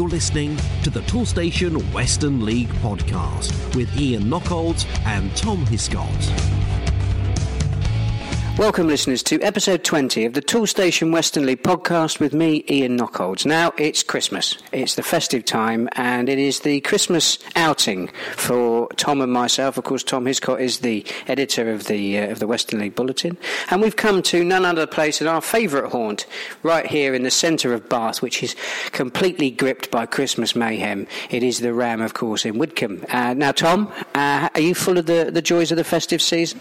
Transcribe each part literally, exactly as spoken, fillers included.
You're listening to the Toolstation Western League podcast with Ian Nockolds and Tom Hiscott. Welcome, listeners, to episode twenty of the Toolstation Western League podcast with me, Ian Nockolds. Now, it's Christmas. It's the festive time, and it is the Christmas outing for Tom and myself. Of course, Tom Hiscott is the editor of the uh, of the Western League Bulletin, and we've come to none other place than our favourite haunt, right here in the centre of Bath, which is completely gripped by Christmas mayhem. It is the Ram, of course, in Widdicombe. Uh, now, Tom, uh, are you full of the, the joys of the festive season?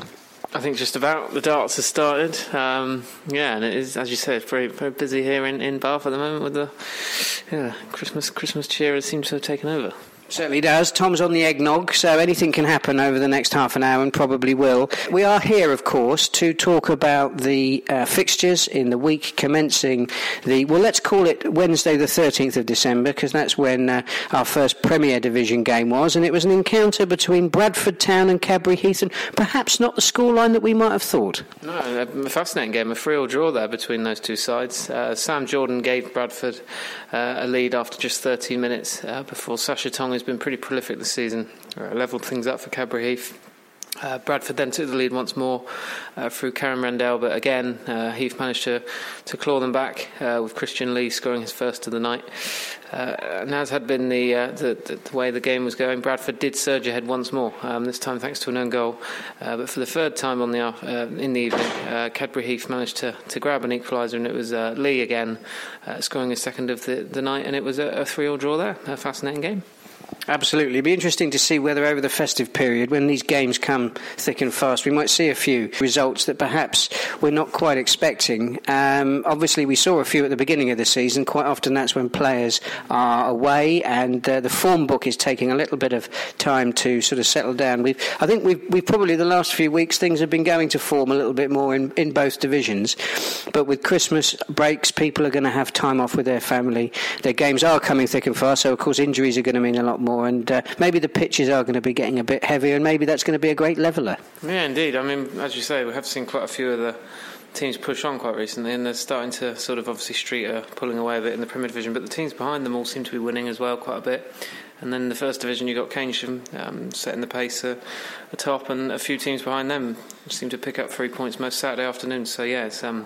I think just about. The darts have started. Um, yeah, and it is, as you say, it's very, very busy here in, in Bath at the moment with the yeah, Christmas Christmas cheer has seemed to have taken over. Certainly does. Tom's on the eggnog, so anything can happen over the next half an hour, and probably will. We are here, of course, to talk about the uh, fixtures in the week commencing the, well, let's call it Wednesday the thirteenth of December, because that's when uh, our first Premier Division game was, and it was an encounter between Bradford Town and Cadbury Heath, and perhaps not the scoreline that we might have thought. No, a fascinating game, a three-all draw there between those two sides. Uh, Sam Jordan gave Bradford uh, a lead after just thirteen minutes uh, before Sasha Tong has been pretty prolific this season, right, levelled things up for Cadbury Heath. Uh, Bradford then took the lead once more uh, through Karen Rendell, but again uh, Heath managed to, to claw them back uh, with Christian Lee scoring his first of the night. Uh, and as had been the, uh, the the way the game was going, Bradford did surge ahead once more, um, this time thanks to an own goal, uh, but for the third time on the uh, in the evening uh, Cadbury Heath managed to, to grab an equaliser, and it was uh, Lee again uh, scoring his second of the, the night, and it was a, a three-all draw there. A fascinating game. Absolutely. It'd be interesting to see whether over the festive period, when these games come thick and fast, we might see a few results that perhaps we're not quite expecting. Um, obviously, we saw a few at the beginning of the season. Quite often that's when players are away, and uh, the form book is taking a little bit of time to sort of settle down. We've, I think we've, we've probably, the last few weeks, things have been going to form a little bit more in, in both divisions. But with Christmas breaks, people are going to have time off with their family. Their games are coming thick and fast, so, of course, injuries are going to mean a lot more, and uh, maybe the pitches are going to be getting a bit heavier, and maybe that's going to be a great leveller. Yeah, indeed. I mean, as you say, we have seen quite a few of the teams push on quite recently, and they're starting to sort of, obviously Street are pulling away a bit in the Premier Division, but the teams behind them all seem to be winning as well quite a bit. And then in the First Division you've got Keynsham um, setting the pace uh, atop, and a few teams behind them seem to pick up three points most Saturday afternoon. So yeah, it's um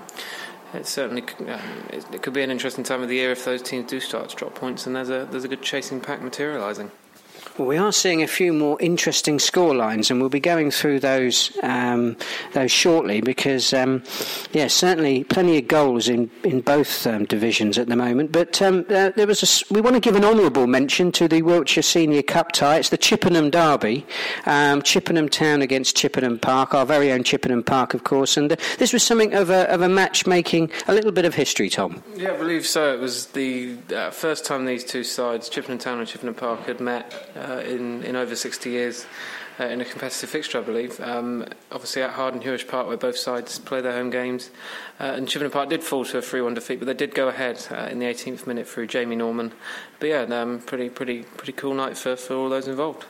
It certainly uh, it could be an interesting time of the year if those teams do start to drop points, and there's a there's a good chasing pack materialising. Well, we are seeing a few more interesting scorelines, and we'll be going through those um, those shortly, because, um, yes, yeah, certainly plenty of goals in, in both um, divisions at the moment. But um, uh, there was a, we want to give an honourable mention to the Wiltshire Senior Cup tie. It's the Chippenham Derby, um, Chippenham Town against Chippenham Park, our very own Chippenham Park, of course. And uh, this was something of a, of a match making a little bit of history, Tom. Yeah, I believe so. It was the uh, first time these two sides, Chippenham Town and Chippenham Park, had met Uh, in, in over sixty years uh, in a competitive fixture, I believe. Um, obviously at Hard and Hewish Park, where both sides play their home games. Uh, and Chippenham Park did fall to a three-one defeat, but they did go ahead uh, in the eighteenth minute through Jamie Norman. But yeah, um, pretty, pretty, pretty cool night for, for all those involved.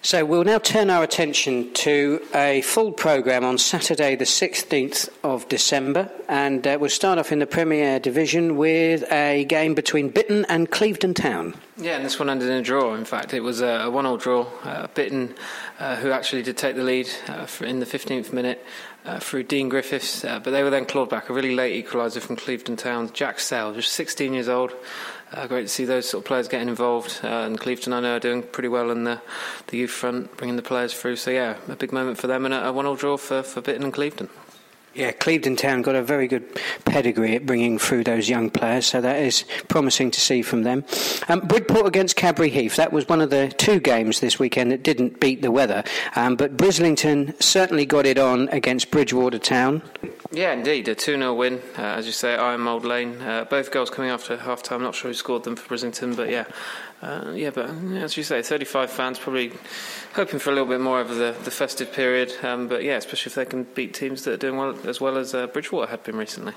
So we'll now turn our attention to a full programme on Saturday the sixteenth of December, and uh, we'll start off in the Premier Division with a game between Bitton and Clevedon Town. Yeah, and this one ended in a draw. In fact, it was a one-all draw. uh, Bitton, uh, who actually did take the lead uh, in the fifteenth minute Uh, through Dean Griffiths, uh, but they were then clawed back. A really late equaliser from Clevedon Town, Jack Sale, just sixteen years old. Uh, great to see those sort of players getting involved, uh, and Clevedon, I know, are doing pretty well in the, the youth front, bringing the players through. So yeah, a big moment for them, and a, a one-all draw for, for Bitton and Clevedon. Yeah, Clevedon Town got a very good pedigree at bringing through those young players, so that is promising to see from them. Um, Bridport against Cadbury Heath, that was one of the two games this weekend that didn't beat the weather, um, but Brislington certainly got it on against Bridgewater Town. Yeah, indeed, a two-nil win, uh, as you say, Iron Mould Lane. Uh, both goals coming after half-time, not sure who scored them for Brislington, but yeah. Uh, yeah, but as you say, thirty-five fans probably hoping for a little bit more over the, the festive period. Um, but yeah, especially if they can beat teams that are doing well, as well as uh, Bridgewater had been recently.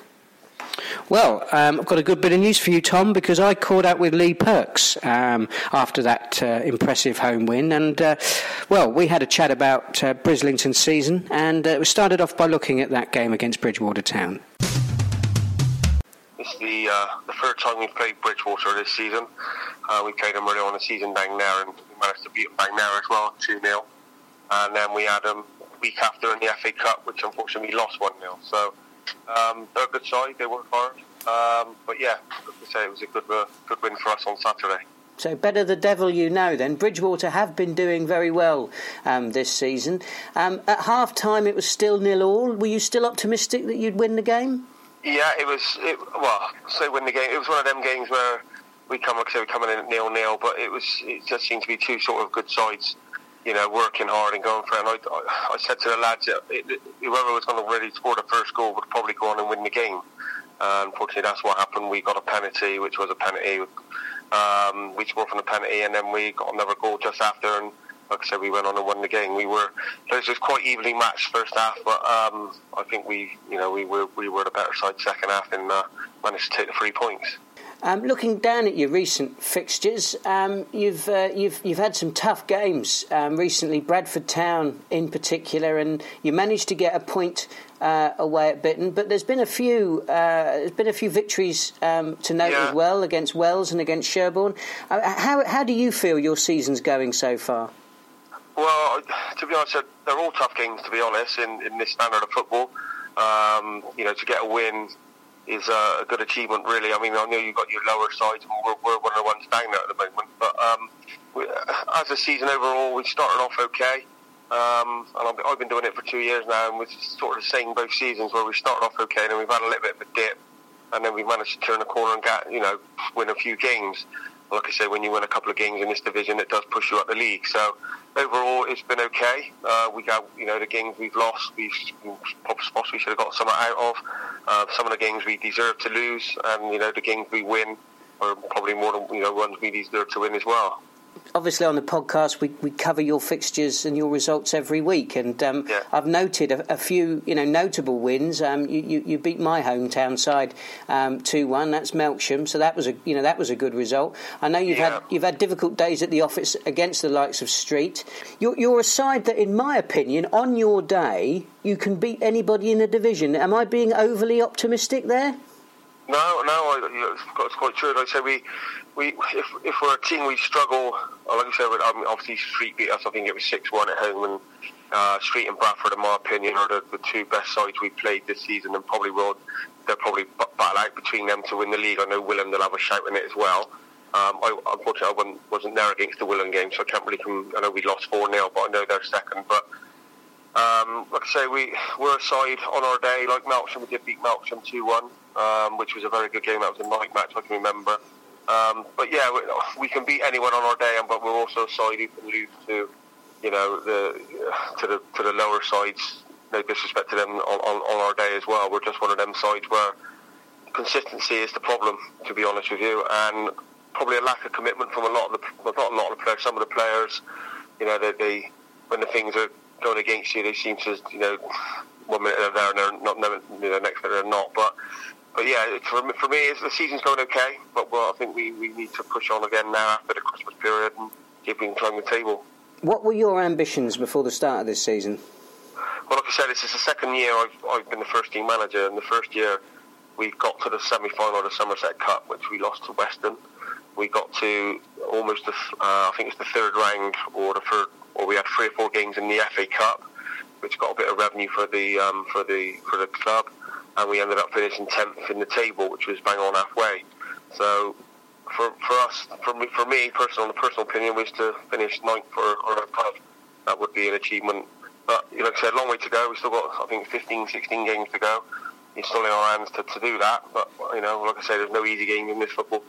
Well, um, I've got a good bit of news for you, Tom, because I caught up with Lee Perks um, after that uh, impressive home win, and uh, well, we had a chat about uh, Brislington's season, and uh, we started off by looking at that game against Bridgewater Town. This the uh, the first time we played Bridgewater this season. Uh, we played them early on the season down there, and we managed to beat them down there as well, two nil. And then we had them a week after in the F A Cup, which unfortunately we lost one nil. So um, they're a good side, they work hard. Um, but yeah, like I say, it was a good, uh, good win for us on Saturday. So better the devil you know then. Bridgewater have been doing very well um, this season. Um, at half-time it was still nil all. Were you still optimistic that you'd win the game? Yeah, it was... It, well, so win the game. It was one of them games where we come, like I said, we come in at nil nil, but it was it just seemed to be two sort of good sides, you know, working hard and going for it. And I, I, I said to the lads, that it, whoever was going to really score the first goal would probably go on and win the game. Uh, unfortunately, that's what happened. We got a penalty, which was a penalty... Um, we scored from the penalty, and then we got another goal just after, and like I said, we went on and won the game. We were it was quite evenly matched first half, but um, I think we, you know, we were we were the better side second half and uh, managed to take the three points. Um, looking down at your recent fixtures, um, you've uh, you've you've had some tough games um, recently. Bradford Town in particular, and you managed to get a point uh, away at Bitton. But there's been a few uh, there's been a few victories um, to note yeah. as well against Wells and against Sherborne. Uh, how how do you feel your season's going so far? Well, to be honest, they're all tough games. To be honest, in, in this standard of football, um, you know, to get a win is a good achievement, really. I mean, I know you've got your lower sides, and we're, we're one of the ones down there at the moment. But um, we, as a season overall, we started off okay. Um, and I've been doing it for two years now, and we're sort of the same both seasons, where we started off okay, and then we've had a little bit of a dip, and then we've managed to turn the corner and get, you know, win a few games. Like I say, when you win a couple of games in this division, it does push you up the league. So overall, it's been okay. Uh, we got, you know, the games we've lost, we've spots we should have got some out of. Uh, some of the games we deserve to lose, and you know, the games we win are probably more than, you know, ones we deserve to win as well. Obviously, on the podcast, we, we cover your fixtures and your results every week, and um, yeah. I've noted a, a few, you know, notable wins. Um, you, you, you beat my hometown side um, two one. That's Melksham, so that was a you know that was a good result. I know you've yeah. had you've had difficult days at the office against the likes of Street. You're, you're a side that, in my opinion, on your day, you can beat anybody in the division. Am I being overly optimistic there? No, no, it's quite true. Like I said, we, we, if, if we're a team, we struggle. Like I said, I mean, obviously Street beat us. I think it was six one at home, and uh, Street and Bradford, in my opinion, are the, the two best sides we played this season, and probably will. They'll probably battle out between them to win the league. I know Willem will have a shout in it as well. Um, I, unfortunately, I wasn't, wasn't there against the Willand game, so I can't really. Come, I know we lost four nil, but I know they're second, but. Um, like I say, we were a side on our day, like Melksham. We did beat Melksham two one, um, which was a very good game. That was a night match, I can remember. Um, but yeah, we, we can beat anyone on our day, but we're also a side who can lose to, you know, the to the to the lower sides. No disrespect to them on, on, on our day as well. We're just one of them sides where consistency is the problem, to be honest with you, and probably a lack of commitment from a lot of the not a lot of the players. Some of the players, you know, they, they when the things are going against you, they seem to, you know, one minute they're there and they're not, you know, next minute they're not. But, but yeah, for me, for me it's, the season's going okay. But well, I think we, we need to push on again now after the Christmas period and see if we can climb the table. What were your ambitions before the start of this season? Well, like I said, this is the second year I've I've been the first team manager, and the first year we got to the semi-final of the Somerset Cup, which we lost to Weston. We got to almost the, uh, I think it's the third round or the third. Or we had three or four games in the F A Cup, which got a bit of revenue for the um, for the for the club, and we ended up finishing tenth in the table, which was bang on halfway. So, for for us, for me, for me, personal, the personal opinion was to finish ninth or above. That would be an achievement. But you know, like I said, a long way to go. We still got, I think, fifteen, sixteen games to go. It's still in our hands to, to do that, but you know, like I say, there's no easy game in this football.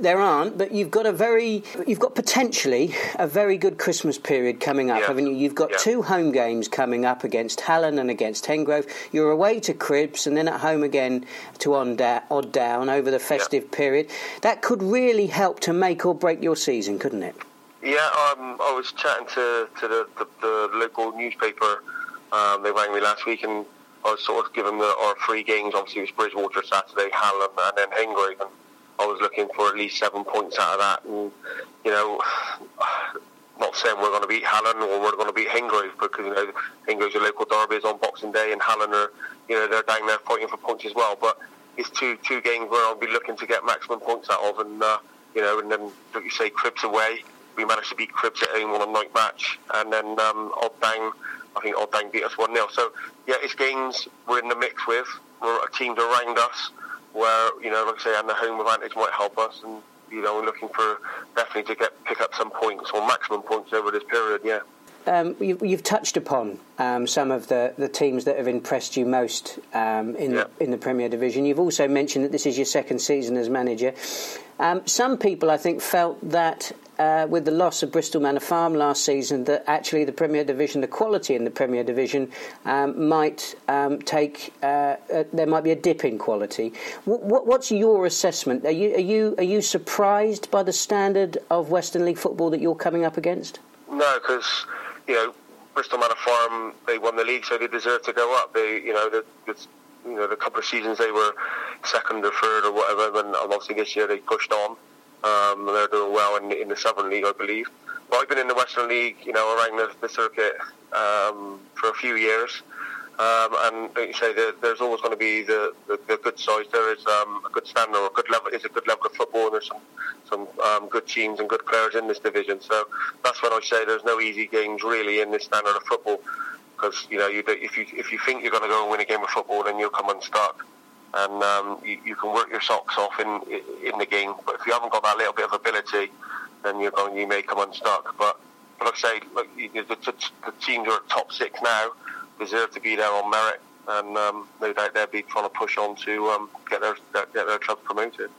There aren't, but you've got a very, you've got potentially a very good Christmas period coming up, yeah. haven't you? You've got yeah. two home games coming up against Hallen and against Hengrove. You're away to Cribs and then at home again to Odd Down over the festive yeah. period. That could really help to make or break your season, couldn't it? Yeah, um, I was chatting to, to the, the, the local newspaper. Um, they rang me last week and I was sort of given the, our three games. Obviously, it was Bridgewater Saturday, Hallam, and then Hengrove. And I was looking for at least seven points out of that. And, you know, not saying we're going to beat Hallam or we're going to beat Hengrove, because, you know, Hengrove's a local derby, is on Boxing Day, and Hallam are, you know, they're down there fighting for points as well. But it's two two games where I'll be looking to get maximum points out of, and uh, you know, and then like you say, Cribs away. We managed to beat Cribs at home on a night match, and then um, Oldang, I think Oldang beat us one nil. So yeah, it's games we're in the mix with. We're a team around us where, you know, like I say, and the home advantage might help us, and you know, we're looking for definitely to get pick up some points or maximum points over this period. Yeah. Um, you, you've touched upon um, some of the, the teams that have impressed you most um, in, yeah. the, in the Premier Division. You've also mentioned that this is your second season as manager. Um, some people, I think, felt that uh, with the loss of Bristol Manor Farm last season, that actually the Premier Division, the quality in the Premier Division, um, might um, take. Uh, uh, there might be a dip in quality. What, what, what's your assessment? Are you are you are you surprised by the standard of Western League football that you're coming up against? No, because, you know, Bristol Manor Farm, they won the league, so they deserve to go up. They, you know, the, the, you know, the couple of seasons they were second or third or whatever, and obviously this year they pushed on. Um, they're doing well in, in the Southern League, I believe. But I've been in the Western League, you know, around the, the circuit um, for a few years, um, and like you say, the, there's always going to be the, the, the good sides. There is um, a good standard, or a good level. It's a good level of football, and there's some. some um, good teams and good players in this division, so that's when I say there's no easy games really in this standard of football, because you know, you, if you if you think you're going to go and win a game of football, then you'll come unstuck, and um, you, you can work your socks off in in the game, but if you haven't got that little bit of ability, then you're going you may come unstuck. But like I say, look, the, the, the teams are at top six now, deserve to be there on merit, and um, no doubt they'll be trying to push on to um, get their get their clubs promoted.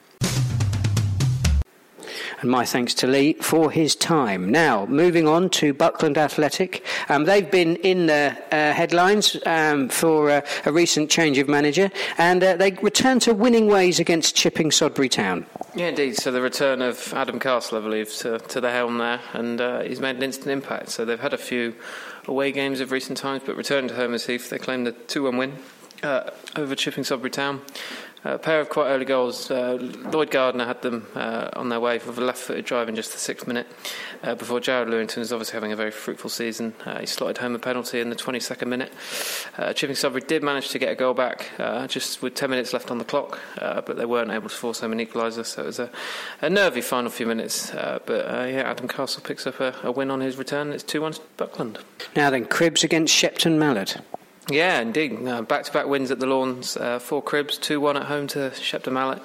And my thanks to Lee for his time. Now, moving on to Buckland Athletic. Um, they've been in the uh, headlines um, for uh, a recent change of manager, and uh, they return to winning ways against Chipping Sodbury Town. Yeah, indeed. So the return of Adam Castle, I believe, to, to the helm there, and uh, he's made an instant impact. So they've had a few away games of recent times, but returned to Hermes Heath. They claimed a two one win uh, over Chipping Sodbury Town. A pair of quite early goals. Uh, Lloyd Gardner had them uh, on their way with a left-footed drive in just the sixth minute uh, before Jared Lewington is obviously having a very fruitful season. Uh, he slotted home a penalty in the twenty-second minute. Uh, Chipping Sudbury did manage to get a goal back uh, just with ten minutes left on the clock, uh, but they weren't able to force home an equaliser, so it was a, a nervy final few minutes. Uh, but uh, yeah, Adam Castle picks up a, a win on his return. It's two one to Buckland. Now then, Cribs against Shepton Mallet. Yeah, indeed. Uh, back-to-back wins at the Lawns, uh, four Cribs, two one at home to Shepton Mallet.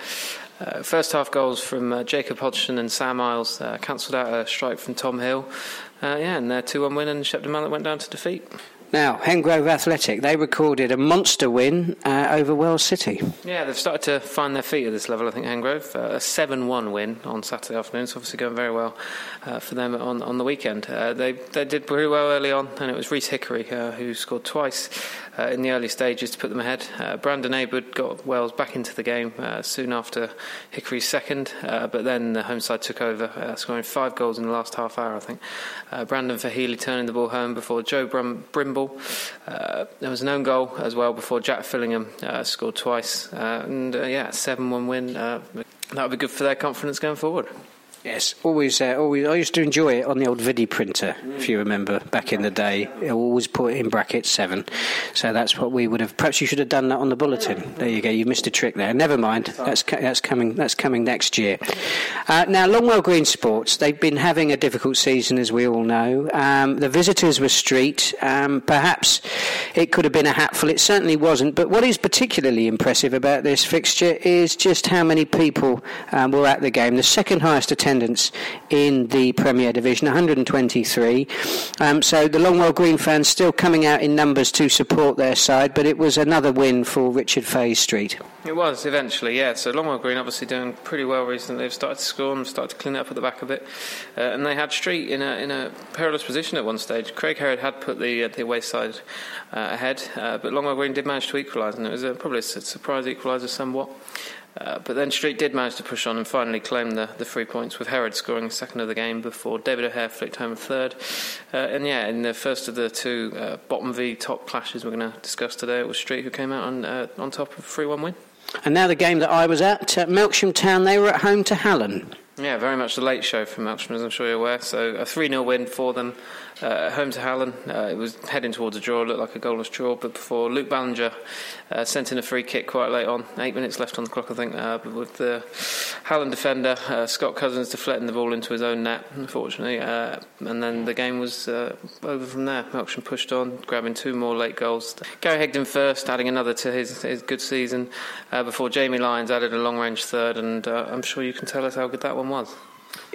Uh, first half goals from uh, Jacob Hodgson and Sam Isles, uh, cancelled out a strike from Tom Hill. Uh, yeah, and their two one win, and Shepton Mallet went down to defeat. Now, Hengrove Athletic, they recorded a monster win uh, over Wells City. Yeah, they've started to find their feet at this level, I think, Hengrove. Uh, a seven one win on Saturday afternoon, so obviously going very well uh, for them on, on the weekend. Uh, they they did pretty well early on, and it was Reece Hickory uh, who scored twice uh, in the early stages to put them ahead. Uh, Brandon Abewood got Wells back into the game uh, soon after Hickory's second, uh, but then the home side took over, uh, scoring five goals in the last half hour, I think. Uh, Brandon Fahili turning the ball home before Joe Brum- Brimble. Uh, there was an own goal as well before Jack Fillingham uh, scored twice, uh, and uh, yeah, seven one win. Uh, that would be good for their confidence going forward. Yes, always, uh, always. I used to enjoy it on the old Vidi printer, mm. if you remember, back in the day. It always put in brackets seven, so that's what we would have. Perhaps you should have done that on the bulletin. There you go. You missed a trick there. Never mind. That's that's coming. That's coming next year. Uh, now, Longwell Green Sports. They've been having a difficult season, as we all know. Um, the visitors were Street. Um, perhaps it could have been a hatful. It certainly wasn't. But what is particularly impressive about this fixture is just how many people um, were at the game. The second highest attendance in the Premier Division, one hundred twenty-three. Um, so the Longwell Green fans still coming out in numbers to support their side, but it was another win for Richard Faye Street. It was, eventually, yeah. So Longwell Green obviously doing pretty well recently. They've started to score and started to clean it up at the back a bit. Uh, and they had Street in a in a perilous position at one stage. Craig Herod had put the, uh, the away side uh, ahead, uh, but Longwell Green did manage to equalise, and it was a, probably a surprise equaliser somewhat. Uh, but then Street did manage to push on and finally claim the, the three points, with Herod scoring a second of the game before David O'Hare flicked home a third. Uh, and yeah, in the first of the two uh, bottom v top clashes we're going to discuss today, it was Street who came out on, uh, on top of a three one win. And now the game that I was at, uh, Melksham Town, they were at home to Hallen. Yeah, very much the late show for Melksham, as I'm sure you're aware. So a three nil win for them uh, home to Hallen. Uh, it was heading towards a draw, looked like a goalless draw, but before Luke Ballinger uh, sent in a free kick quite late on, eight minutes left on the clock, I think, uh, with the Hallen defender, uh, Scott Cousins, deflecting the ball into his own net, unfortunately. Uh, and then the game was uh, over from there. Melksham pushed on, grabbing two more late goals. Gary Higden first, adding another to his, his good season, uh, before Jamie Lyons added a long-range third, and uh, I'm sure you can tell us how good that was. was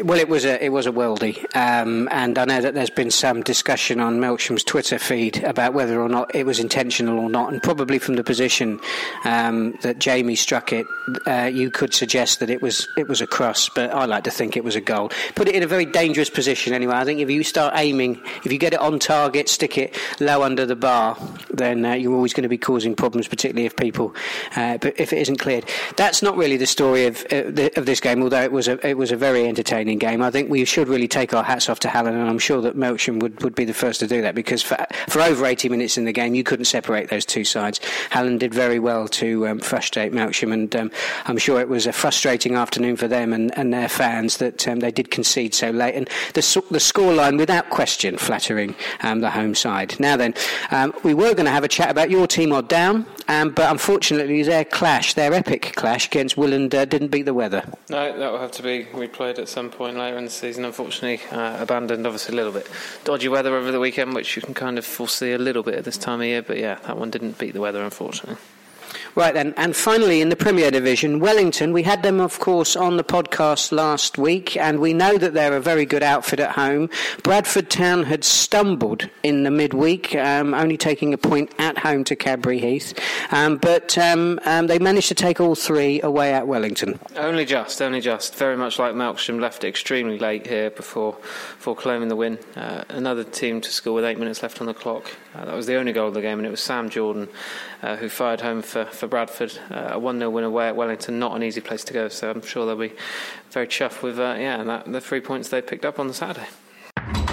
Well, it was a it was a worldie, um, and I know that there's been some discussion on Melksham's Twitter feed about whether or not it was intentional or not, and probably from the position um, that Jamie struck it, uh, you could suggest that it was it was a cross, but I like to think it was a goal. Put it in a very dangerous position anyway. I think if you start aiming, if you get it on target, stick it low under the bar, then uh, you're always going to be causing problems, particularly if people, uh, but if it isn't cleared. That's not really the story of uh, the, of this game, although it was a it was a very entertaining. entertaining game. I think we should really take our hats off to Hallen, and I'm sure that Melksham would, would be the first to do that, because for, for over eighty minutes in the game you couldn't separate those two sides. Hallen did very well to um, frustrate Melksham, and um, I'm sure it was a frustrating afternoon for them and, and their fans that um, they did concede so late, and the, the scoreline without question flattering um, the home side. Now then, um, we were going to have a chat about your team Odd Down, um, but unfortunately their clash, their epic clash against Willand uh, didn't beat the weather. No, that will have to be replayed at some point later in the season, unfortunately. Uh, abandoned obviously a little bit. Dodgy weather over the weekend, which you can kind of foresee a little bit at this time of year, but yeah, that one didn't beat the weather, unfortunately. Right then, and finally in the Premier Division, Wellington, we had them of course on the podcast last week, and we know that they're a very good outfit at home. Bradford Town had stumbled in the midweek, um, only taking a point at home to Cadbury Heath, um, but um, um, they managed to take all three away at Wellington. Only just, only just, very much like Melksham, left it extremely late here before, before claiming the win. Uh, another team to score with eight minutes left on the clock. Uh, that was the only goal of the game, and it was Sam Jordan uh, who fired home for for Bradford, uh, a one nil win away at Wellington, not an easy place to go, so I'm sure they'll be very chuffed with uh, yeah, and that, the three points they picked up on the Saturday.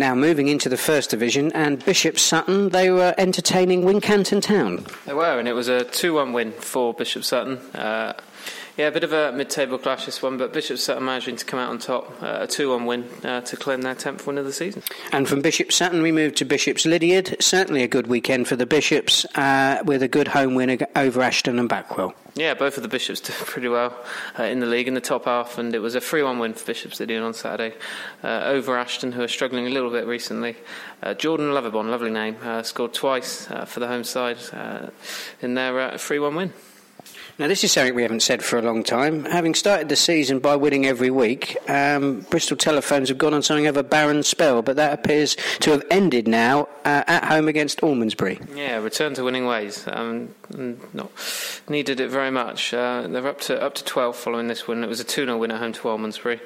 Now moving into the First Division, and Bishop Sutton, they were entertaining Wincanton Town. They were, and it was a two one win for Bishop Sutton. Uh, yeah, a bit of a mid-table clash this one, but Bishop Sutton managing to come out on top, uh, a two one win uh, to claim their tenth win of the season. And from Bishop Sutton we moved to Bishop's Lydiard, certainly a good weekend for the Bishops, uh, with a good home win over Ashton and Backwell. Yeah, both of the Bishops did pretty well uh, in the league, in the top half, and it was a three one win for Bishop's Lydiard on Saturday uh, over Ashton, who are struggling a little bit recently. Uh, Jordan Lovabon, lovely name, uh, scored twice uh, for the home side uh, in their uh, three one win. Now, this is something we haven't said for a long time. Having started the season by winning every week, um, Bristol Telephones have gone on something of a barren spell, but that appears to have ended now uh, at home against Almondsbury. Yeah, return to winning ways. Um, not needed it very much. Uh, they're up to up to twelfth following this win. It was a two nil win at home to Almondsbury,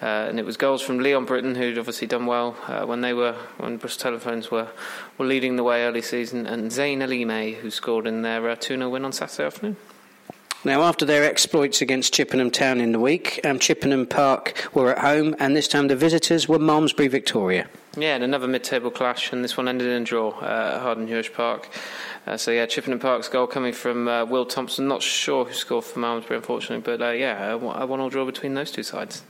uh, and it was goals from Leon Britton, who'd obviously done well uh, when they were when Bristol Telephones were were leading the way early season, and Zayn Alime, who scored in their uh, two nil win on Saturday afternoon. Now, after their exploits against Chippenham Town in the week, um, Chippenham Park were at home, and this time the visitors were Malmesbury Victoria. Yeah, and another mid-table clash, and this one ended in a draw uh, at Harden-Hewish Park. Uh, so, yeah, Chippenham Park's goal coming from uh, Will Thompson. Not sure who scored for Malmesbury, unfortunately, but, uh, yeah, a one-all draw between those two sides.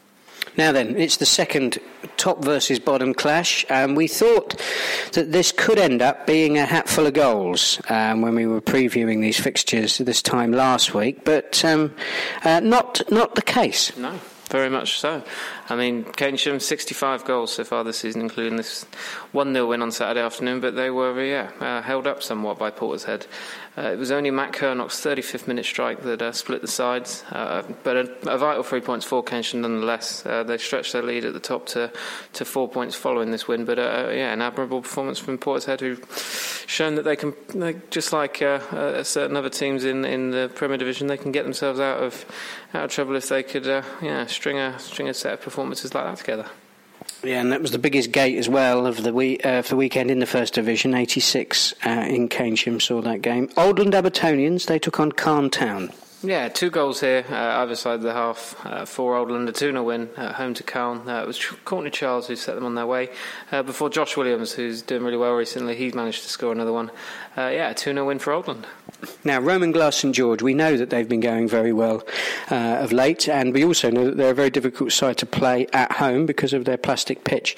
Now then, it's the second top versus bottom clash. Um, we thought that this could end up being a hatful of goals um, when we were previewing these fixtures this time last week, but um, uh, not not the case. No, very much so. I mean, Keynsham, sixty-five goals so far this season, including this one nil win on Saturday afternoon, but they were yeah, uh, held up somewhat by Portishead. Uh, it was only Matt Kernock's thirty-fifth minute strike that uh, split the sides, uh, but a, a vital three points for Keynsham nonetheless. Uh, they stretched their lead at the top to, to four points following this win, but uh, yeah, an admirable performance from Portishead, who've shown that they can, they, just like uh, uh, certain other teams in, in the Premier Division, they can get themselves out of, out of trouble if they could uh, yeah, string a string a set of performances like that together. Yeah, and that was the biggest gate as well of the we uh, for the weekend in the First Division. eighty-six uh, in Keynsham saw that game. Oldland Abertonians, they took on Calne Town. Yeah, two goals here, uh, either side of the half, uh, for Oldland, a two nil win at home to Calne. Uh, it was Courtney Charles who set them on their way, uh, before Josh Williams, who's doing really well recently. He's managed to score another one. Uh, yeah, a two nil win for Oldland. Now, Roman Glass St George, we know that they've been going very well uh, of late, and we also know that they're a very difficult side to play at home because of their plastic pitch.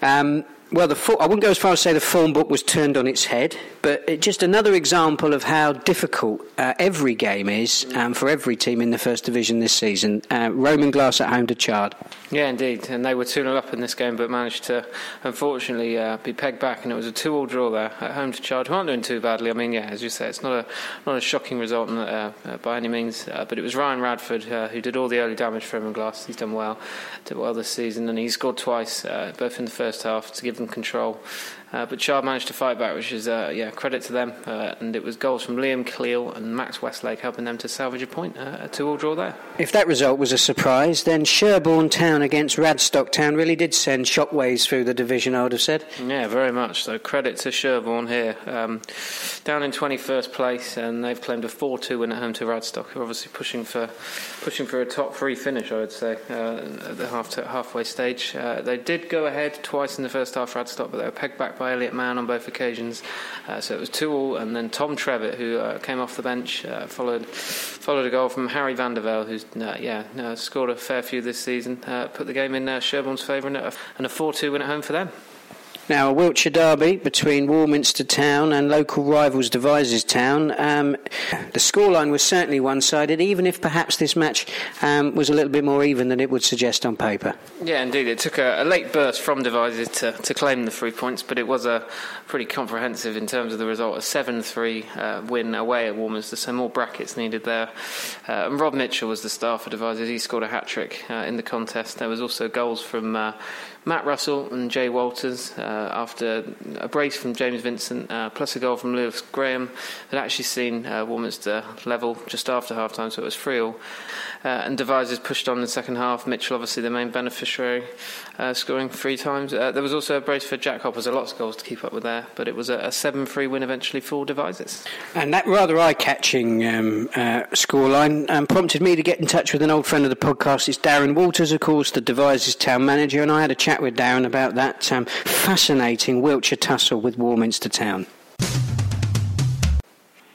Um Well, the full, I wouldn't go as far as to say the form book was turned on its head, but it's just another example of how difficult uh, every game is um, for every team in the First Division this season. Uh, Roman Glass at home to Chard. Yeah, indeed, and they were two nil up in this game, but managed to, unfortunately, uh, be pegged back, and it was a two all draw there at home to Chard, who aren't doing too badly. I mean, yeah, as you say, it's not a not a shocking result uh, uh, by any means, uh, but it was Ryan Radford uh, who did all the early damage for Roman Glass. He's done well, did well this season, and he scored twice, uh, both in the first half, to give control, uh, but Chard managed to fight back, which is uh, yeah credit to them, uh, and it was goals from Liam Cleal and Max Westlake helping them to salvage a point, uh, a two all draw there. If that result was a surprise, then Sherborne Town against Radstock Town really did send shockwaves through the division, I would have said. Yeah, very much so. Credit to Sherborne here, um, down in twenty-first place, and they've claimed a four two win at home to Radstock, who are obviously pushing for pushing for a top three finish, I would say, uh, at the half to, halfway stage. Uh, they did go ahead twice in the first half, Radstock, but they were pegged back by Elliot Mann on both occasions, uh, so it was two all, and then Tom Trevitt, who uh, came off the bench, uh, followed followed a goal from Harry Vandervelde, who's uh, yeah uh, scored a fair few this season, uh, put the game in uh, Sherborne's favour, and a four two win at home for them. Now, a Wiltshire derby between Warminster Town and local rivals Devizes Town. Um, the scoreline was certainly one-sided, even if perhaps this match um, was a little bit more even than it would suggest on paper. Yeah, indeed. It took a, a late burst from Devizes to, to claim the three points, but it was a pretty comprehensive in terms of the result, a seven three uh, win away at Warminster, so more brackets needed there. Uh, and Rob Mitchell was the star for Devizes. He scored a hat-trick uh, in the contest. There was also goals from Uh, Matt Russell and Jay Walters, uh, after a brace from James Vincent, uh, plus a goal from Lewis Graham, had actually seen uh, Warminster level just after half time, so it was three all. Uh, and Devizes pushed on in the second half. Mitchell, obviously the main beneficiary, uh, scoring three times. Uh, there was also a brace for Jack Hoppers, a lot of goals to keep up with there, but it was a, a seven three win eventually for Devizes. And that rather eye-catching um, uh, scoreline um, prompted me to get in touch with an old friend of the podcast. It's Darren Walters, of course, the Devizes Town manager, and I had a chat Chat with Darren about that um, fascinating Wiltshire tussle with Warminster Town.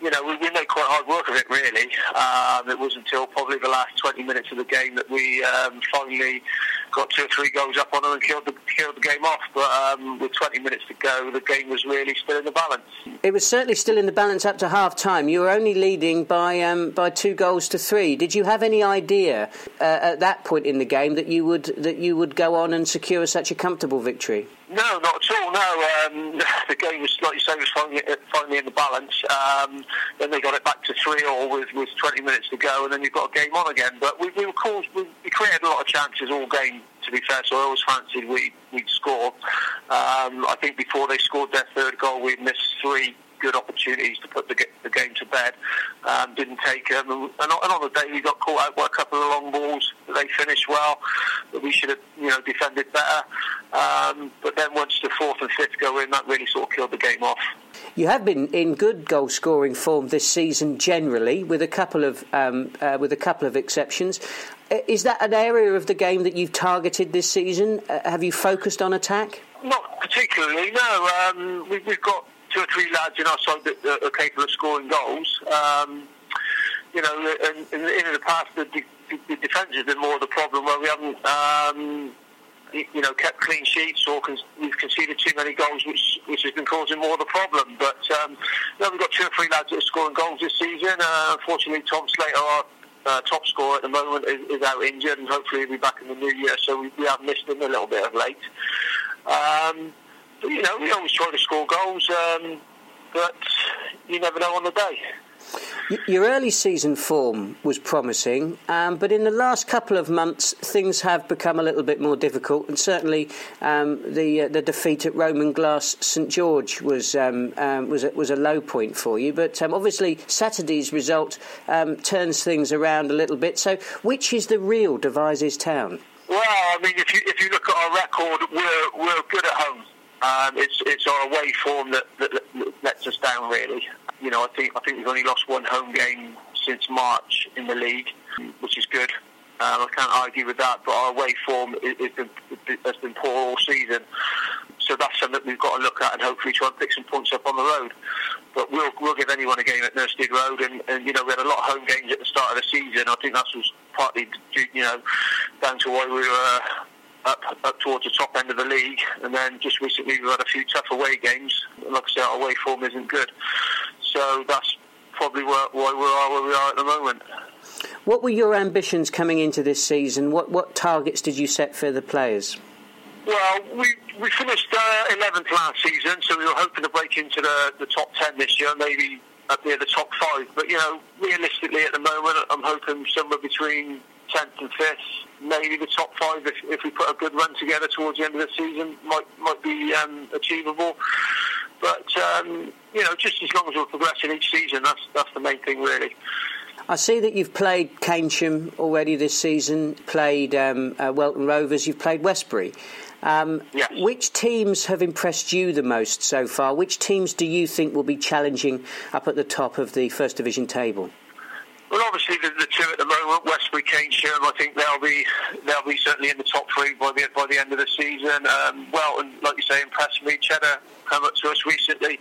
You know, we, we made quite hard work of it, really. Um, it was until probably the last twenty minutes of the game that we um, finally got two or three goals up on them and killed the, killed the game off. But um, with twenty minutes to go, the game was really still in the balance. It was certainly still in the balance up to half-time. You were only leading by um, by two goals to three. Did you have any idea uh, at that point in the game that you would that you would go on and secure such a comfortable victory? No, not at all, no. Um, the game was, like you say, was finally, finally in the balance. Um, then they got it back to three all with, with twenty minutes to go, and then you've got a game on again. But we, we were caused, we, we created a lot of chances all game, to be fair, so I always fancied we, we'd score. Um, I think before they scored their third goal, we'd missed three good opportunities to put the, the game to bed. Um, didn't take them. And, and on the day, we got caught out by a couple of long balls. They finished well, but we should have, you know, defended better. Um, but then once the fourth and fifth go in, that really sort of killed the game off. You have been in good goal-scoring form this season generally, with a couple of um, uh, with a couple of exceptions. Is that an area of the game that you've targeted this season? Uh, have you focused on attack? Not particularly, no. Um, we, we've got two or three lads in our side that are capable of scoring goals. Um, you know, in, in, in the past, the, the, the defence has been more of the problem, where we haven't Um, you know, kept clean sheets, or con- we've conceded too many goals, which which has been causing more of the problem. But um, you know, we've got two or three lads that are scoring goals this season. Uh, unfortunately, Tom Slater, our uh, top scorer at the moment, is, is out injured, and hopefully he'll be back in the new year. So we, we have missed him a little bit of late. Um, but you know, we always try to score goals, um, but you never know on the day. Your early season form was promising, um, but in the last couple of months, things have become a little bit more difficult, and certainly um, the uh, the defeat at Roman Glass St George was um, um, was a, was a low point for you. But um, obviously Saturday's result um, turns things around a little bit. So, which is the real Devizes Town? Well, I mean, if you if you look at our record, we're we're good at home. Um, it's it's our away form that, that, that lets us down, really. You know, I think I think we've only lost one home game since March in the league, which is good. Um, I can't argue with that. But our away form is, is been, has been poor all season, so that's something that we've got to look at and hopefully try and pick some points up on the road. But we'll we'll give anyone a game at Nurstead Road, and, and you know we had a lot of home games at the start of the season. I think that was partly due, you know down to why we were. Uh, Up, up towards the top end of the league, and then just recently we've had a few tough away games. Like I say, our away form isn't good, so that's probably why we are where we are at the moment. What were your ambitions coming into this season? What what targets did you set for the players? Well, we we finished uh, eleventh last season, so we were hoping to break into the, the top ten this year, maybe up near the top five. But you know, realistically at the moment, I'm hoping somewhere between tenth and fifth. Maybe the top five, if, if we put a good run together towards the end of the season, might might be um, achievable. But um, you know, just as long as we're progressing each season, that's that's the main thing, really. I see that you've played Keynsham already this season, played um, uh, Welton Rovers, you've played Westbury. Um, yes. Which teams have impressed you the most so far? Which teams do you think will be challenging up at the top of the First Division table? Well, obviously the, the two at the moment, Westbury, Keynsham. I think they'll be they'll be certainly in the top three by the by the end of the season. Um, Welton, like you say, impressed me. Cheddar came up to us recently.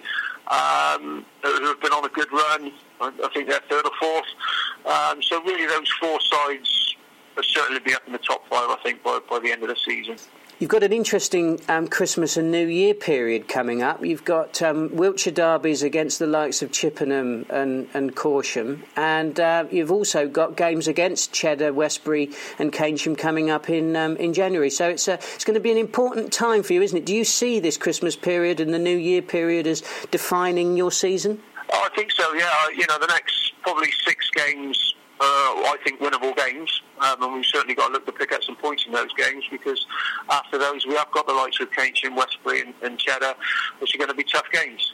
Um, who've been on a good run. I, I think they're third or fourth. Um, so really, those four sides will certainly be up in the top five. I think by by the end of the season. You've got an interesting um, Christmas and New Year period coming up. You've got um, Wiltshire derbies against the likes of Chippenham and, and Corsham. And uh, you've also got games against Cheddar, Westbury and Keynsham coming up in um, in January. So it's a, it's going to be an important time for you, isn't it? Do you see this Christmas period and the New Year period as defining your season? Oh, I think so, yeah. You know, the next probably six games... Uh, I think winnable games, um, and we've certainly got to look to pick up some points in those games, because after those we have got the likes of Keynsham, Westbury and, and Cheddar, which are going to be tough games.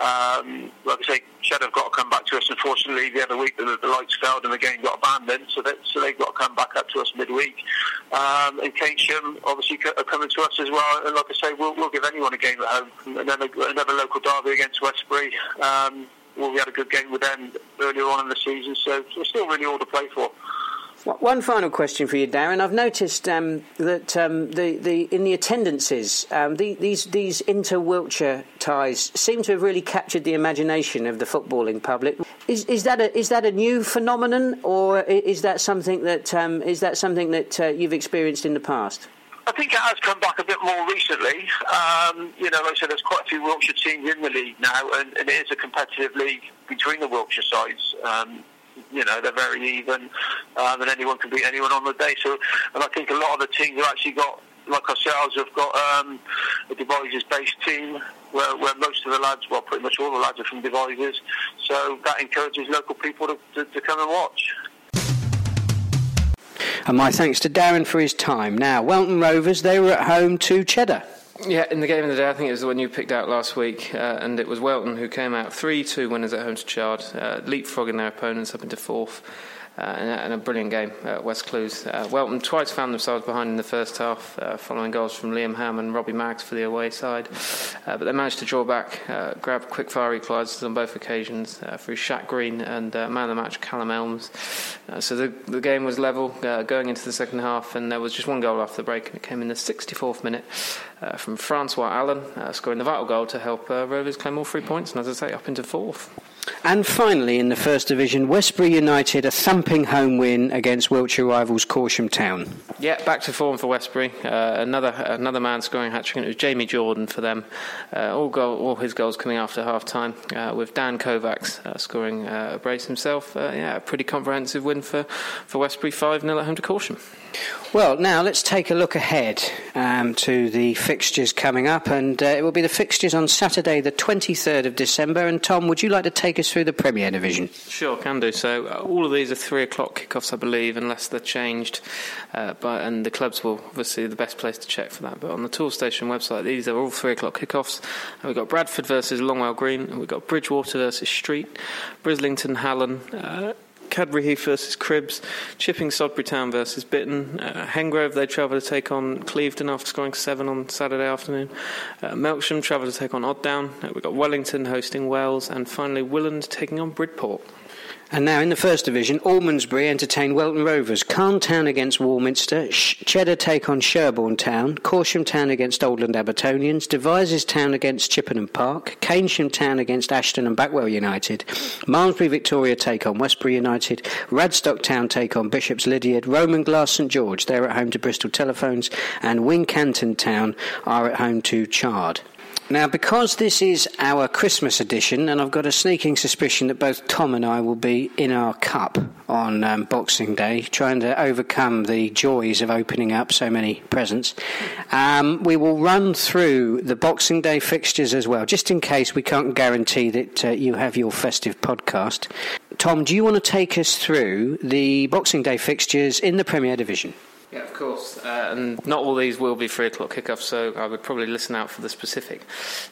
Um, like I say, Cheddar have got to come back to us. Unfortunately, the other week the, the lights failed and the game got abandoned, so, that, so they've got to come back up to us midweek. Um, and Keynsham obviously are coming to us as well, and like I say, we'll, we'll give anyone a game at home. Another, another local derby against Westbury. Um, Well, we had a good game with them earlier on in the season, so we're still really all to play for. One final question for you, Darren. I've noticed um, that um, the, the in the attendances, um, the, these these inter-Wiltshire ties seem to have really captured the imagination of the footballing public. Is is that a is that a new phenomenon, or is that something that um, is that something that uh, you've experienced in the past? I think it has come back a bit more recently. Um, you know, like I said, there's quite a few Wiltshire teams in the league now, and, and it is a competitive league between the Wiltshire sides. Um, you know, they're very even, um, and anyone can beat anyone on the day. So, and I think a lot of the teams have actually got, like ourselves, have got um, a Devizes-based team where, where most of the lads, well, pretty much all the lads are from Devizes. So that encourages local people to, to, to come and watch. And my thanks to Darren for his time. Now, Welton Rovers, they were at home to Cheddar. Yeah, in the game of the day, I think it was the one you picked out last week, uh, and it was Welton who came out three two winners at home to Chard, uh, leapfrogging their opponents up into fourth, uh, and a brilliant game at West Clues. Uh, Welton twice found themselves behind in the first half, uh, following goals from Liam Ham and Robbie Maggs for the away side, uh, but they managed to draw back, uh, grab quick-fire equalisers on both occasions uh, through Shaq Green and uh, man of the match Callum Elms. Uh, so the, the game was level uh, going into the second half, and there was just one goal after the break, and it came in the sixty-fourth minute uh, from Francois Allen, uh, scoring the vital goal to help uh, Rovers claim all three points, and as I say, up into fourth. And finally, in the First Division, Westbury United, a thumping home win against Wiltshire rivals Corsham Town. Yeah, back to form for Westbury. Uh, another another man scoring hat-trick, and it was Jamie Jordan for them. Uh, all goal, all his goals coming after half-time, uh, with Dan Kovacs uh, scoring uh, a brace himself. Uh, yeah, a pretty comprehensive win for, for Westbury, five nil at home to Corsham. Well, now let's take a look ahead um, to the fixtures coming up, and uh, it will be the fixtures on Saturday the twenty-third of December. And Tom, would you like to take take us through the Premier Division? Sure, can do. So uh, all of these are three o'clock kickoffs, I believe, unless they're changed. Uh, by, and the clubs will obviously the best place to check for that. But on the Toolstation website, these are all three o'clock kickoffs. And we've got Bradford versus Longwell Green. And we've got Bridgewater versus Street. Brislington, Hallen. Uh, Cadbury Heath versus Cribs, Chipping Sodbury Town versus Bitton, uh, Hengrove, they travel to take on Clevedon after scoring seven on Saturday afternoon, uh, Melksham travel to take on Oddown, uh, we've got Wellington hosting Wells, and finally Willand taking on Bridport. And now in the First Division, Almondsbury entertain Welton Rovers, Calne Town against Warminster, Sh- Cheddar take on Sherborne Town, Corsham Town against Oldland Abertonians, Devizes Town against Chippenham Park, Keynsham Town against Ashton and Backwell United, Malmesbury Victoria take on Westbury United, Radstock Town take on Bishop's Lydiard, Roman Glass St George, they're at home to Bristol Telephones, and Wincanton Town are at home to Chard. Now, because this is our Christmas edition, and I've got a sneaking suspicion that both Tom and I will be in our cup on um, Boxing Day, trying to overcome the joys of opening up so many presents, um, we will run through the Boxing Day fixtures as well, just in case we can't guarantee that uh, you have your festive podcast. Tom, do you want to take us through the Boxing Day fixtures in the Premier Division? Yeah, of course, uh, and not all these will be three o'clock kickoffs, so I would probably listen out for the specific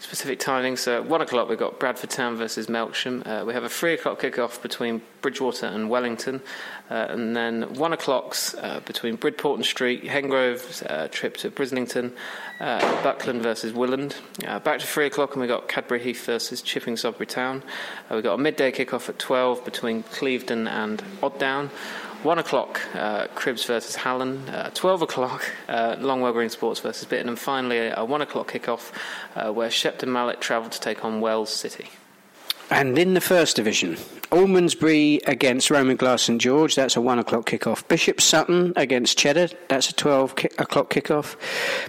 specific timing. So at one o'clock we've got Bradford Town versus Melksham. Uh, we have a three o'clock kickoff between Bridgewater and Wellington, uh, and then one o'clock's uh, between Bridport and Street, Hengrove's uh, trip to Brislington, uh, Buckland versus Willand. Uh, back to three o'clock and we've got Cadbury Heath versus Chipping Sodbury Town. Uh, we've got a midday kickoff at twelve between Clevedon and Oddown. One o'clock, uh, Cribs versus Hallen. Uh, Twelve o'clock, uh, Longwell Green Sports versus Bitton, and finally a, a one o'clock kickoff uh, where Shepton Mallet travelled to take on Wells City. And in the First Division, Almondsbury against Roman Glass St George, that's a one o'clock kickoff. Bishop Sutton against Cheddar, that's a twelve ki- o'clock kickoff.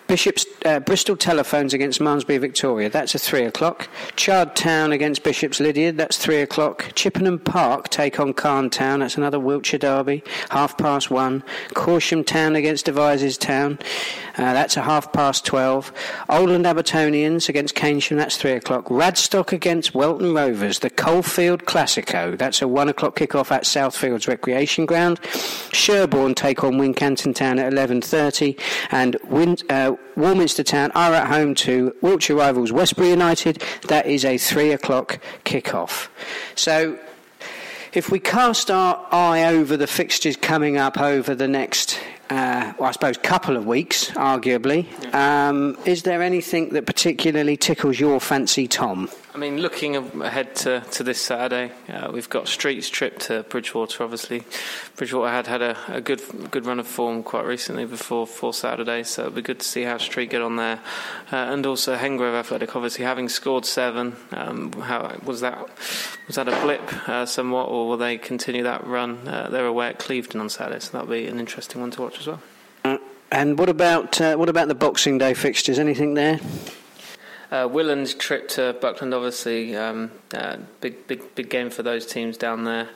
Bishop's uh, Bristol Telephones against Malmesbury Victoria, that's a three o'clock. Chard Town against Bishop's Lydiard, that's three o'clock. Chippenham Park take on Calne Town, that's another Wiltshire derby, half past one. Corsham Town against Devizes Town, uh, that's a half past twelve. Oldland Abertonians against Keynsham, that's three o'clock. Radstock against Welton Rovers. The Coalfield Classico, that's a one o'clock kickoff at Southfield's Recreation Ground. Sherborne take on Wincanton Town at eleven thirty, and Win- uh, Warminster Town are at home to Wiltshire rivals Westbury United. That is a three o'clock kickoff. So if we cast our eye over the fixtures coming up over the next, uh, well, I suppose, couple of weeks, arguably, yeah. um, is there anything that particularly tickles your fancy, Tom? I mean, looking ahead to, to this Saturday, uh, we've got Street's trip to Bridgewater, obviously. Bridgewater had had a, a good good run of form quite recently before, before Saturday, so it'll be good to see how Street get on there. Uh, and also Hengrove Athletic, obviously, having scored seven. Um, how was that was that a blip uh, somewhat, or will they continue that run? Uh, they're away at Clevedon on Saturday, so that'll be an interesting one to watch as well. Uh, and what about uh, what about the Boxing Day fixtures? Anything there? Uh, Willand's trip to Buckland, obviously, um, uh, big, big, big game for those teams down there.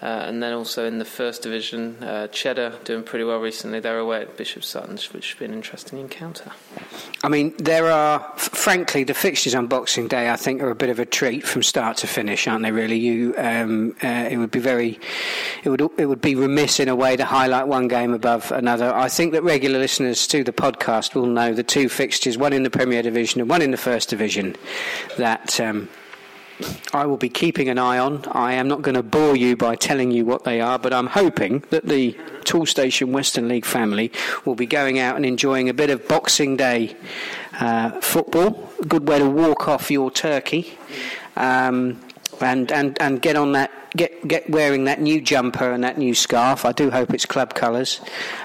Uh, and then also in the First Division, uh, Cheddar doing pretty well recently. They're away at Bishop Sutton, which should be an interesting encounter. I mean, there are, f- frankly, the fixtures on Boxing Day, I think, are a bit of a treat from start to finish, aren't they? Really, you, um, uh, it would be very, it would, it would be remiss in a way to highlight one game above another. I think that regular listeners to the podcast will know the two fixtures, one in the Premier Division and one in the First Division, that um, I will be keeping an eye on. I am not going to bore you by telling you what they are, but I'm hoping that the Toolstation Western League family will be going out and enjoying a bit of Boxing Day uh, football. Good way to walk off your turkey, um, and and and get on that. Get get wearing that new jumper and that new scarf. I do hope it's club colours.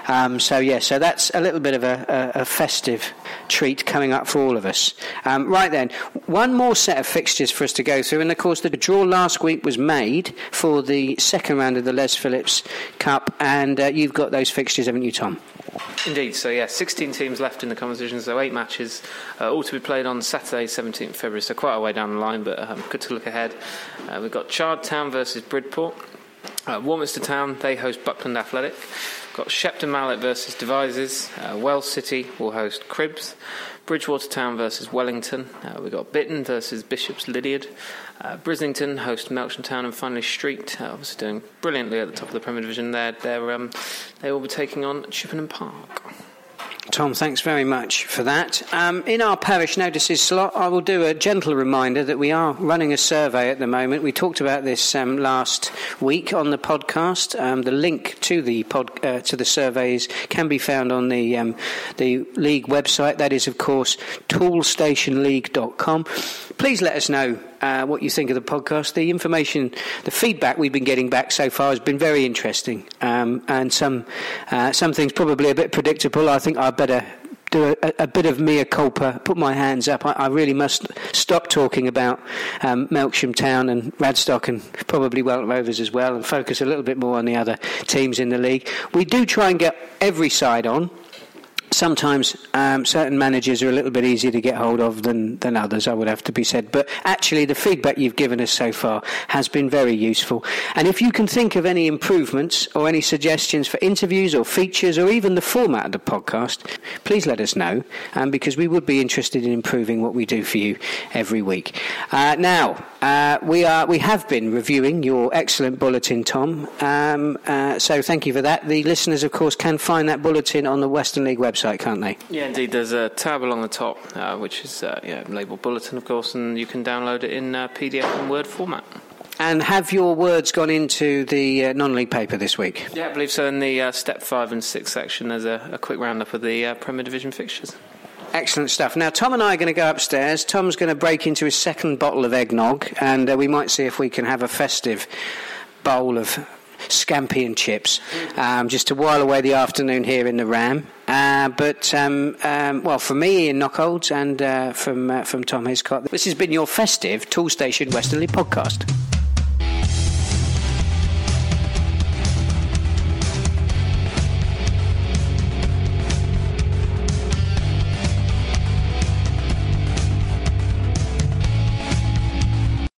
Um, so, yeah, so that's a little bit of a, a, a festive treat coming up for all of us. Um, right then, one more set of fixtures for us to go through. And, of course, the draw last week was made for the second round of the Les Phillips Cup. And uh, you've got those fixtures, haven't you, Tom? Indeed. So, yeah, sixteen teams left in the competition, so eight matches, uh, all to be played on Saturday, seventeenth of February. So quite a way down the line, but um, good to look ahead. Uh, we've got Chard Town versus Bridport. Uh, Warminster Town, they host Buckland Athletic. Got Shepton Mallet versus Devizes. Uh, Wells City will host Cribs. Bridgewater Town versus Wellington. Uh, we've got Bitton versus Bishop's Lydiard. Uh, Brislington host Melksham Town, and finally Street, uh, obviously doing brilliantly at the top of the Premier Division. They're, they're, um, they will be taking on Chippenham Park. Tom, thanks very much for that. Um, in our parish notices slot, I will do a gentle reminder that we are running a survey at the moment. We talked about this um, last week on the podcast. Um, the link to the pod, uh, to the surveys can be found on the um, the league website. That is, of course, toolstation league dot com. Please let us know uh, what you think of the podcast. The information, the feedback we've been getting back so far has been very interesting, um, and some uh, some things probably a bit predictable. I think I better do a, a bit of mea culpa, put my hands up. I, I really must stop talking about um, Melksham Town and Radstock and probably Welton Rovers as well, and focus a little bit more on the other teams in the league. We do try and get every side on. Sometimes um, certain managers are a little bit easier to get hold of than, than others, I would have to be said. But actually, the feedback you've given us so far has been very useful. And if you can think of any improvements or any suggestions for interviews or features or even the format of the podcast, please let us know, um, because we would be interested in improving what we do for you every week. Uh, now, uh, we are we have been reviewing your excellent bulletin, Tom. Um, uh, so thank you for that. The listeners, of course, can find that bulletin on the Western League website, can't they? Yeah, indeed. There's a tab along the top, uh, which is uh, yeah, labelled Bulletin, of course, and you can download it in uh, P D F and Word format. And have your words gone into the uh, non-league paper this week? Yeah, I believe so. In the uh, Step five and six section, there's a, a quick roundup of the uh, Premier Division fixtures. Excellent stuff. Now, Tom and I are going to go upstairs. Tom's going to break into his second bottle of eggnog, and uh, we might see if we can have a festive bowl of scampi and chips, um, just to while away the afternoon here in the Ram. Uh, but, um, um, well, from me, Ian Nockolds, and uh, from, uh, from Tom Hiscott, this has been your festive Toolstation Western League podcast.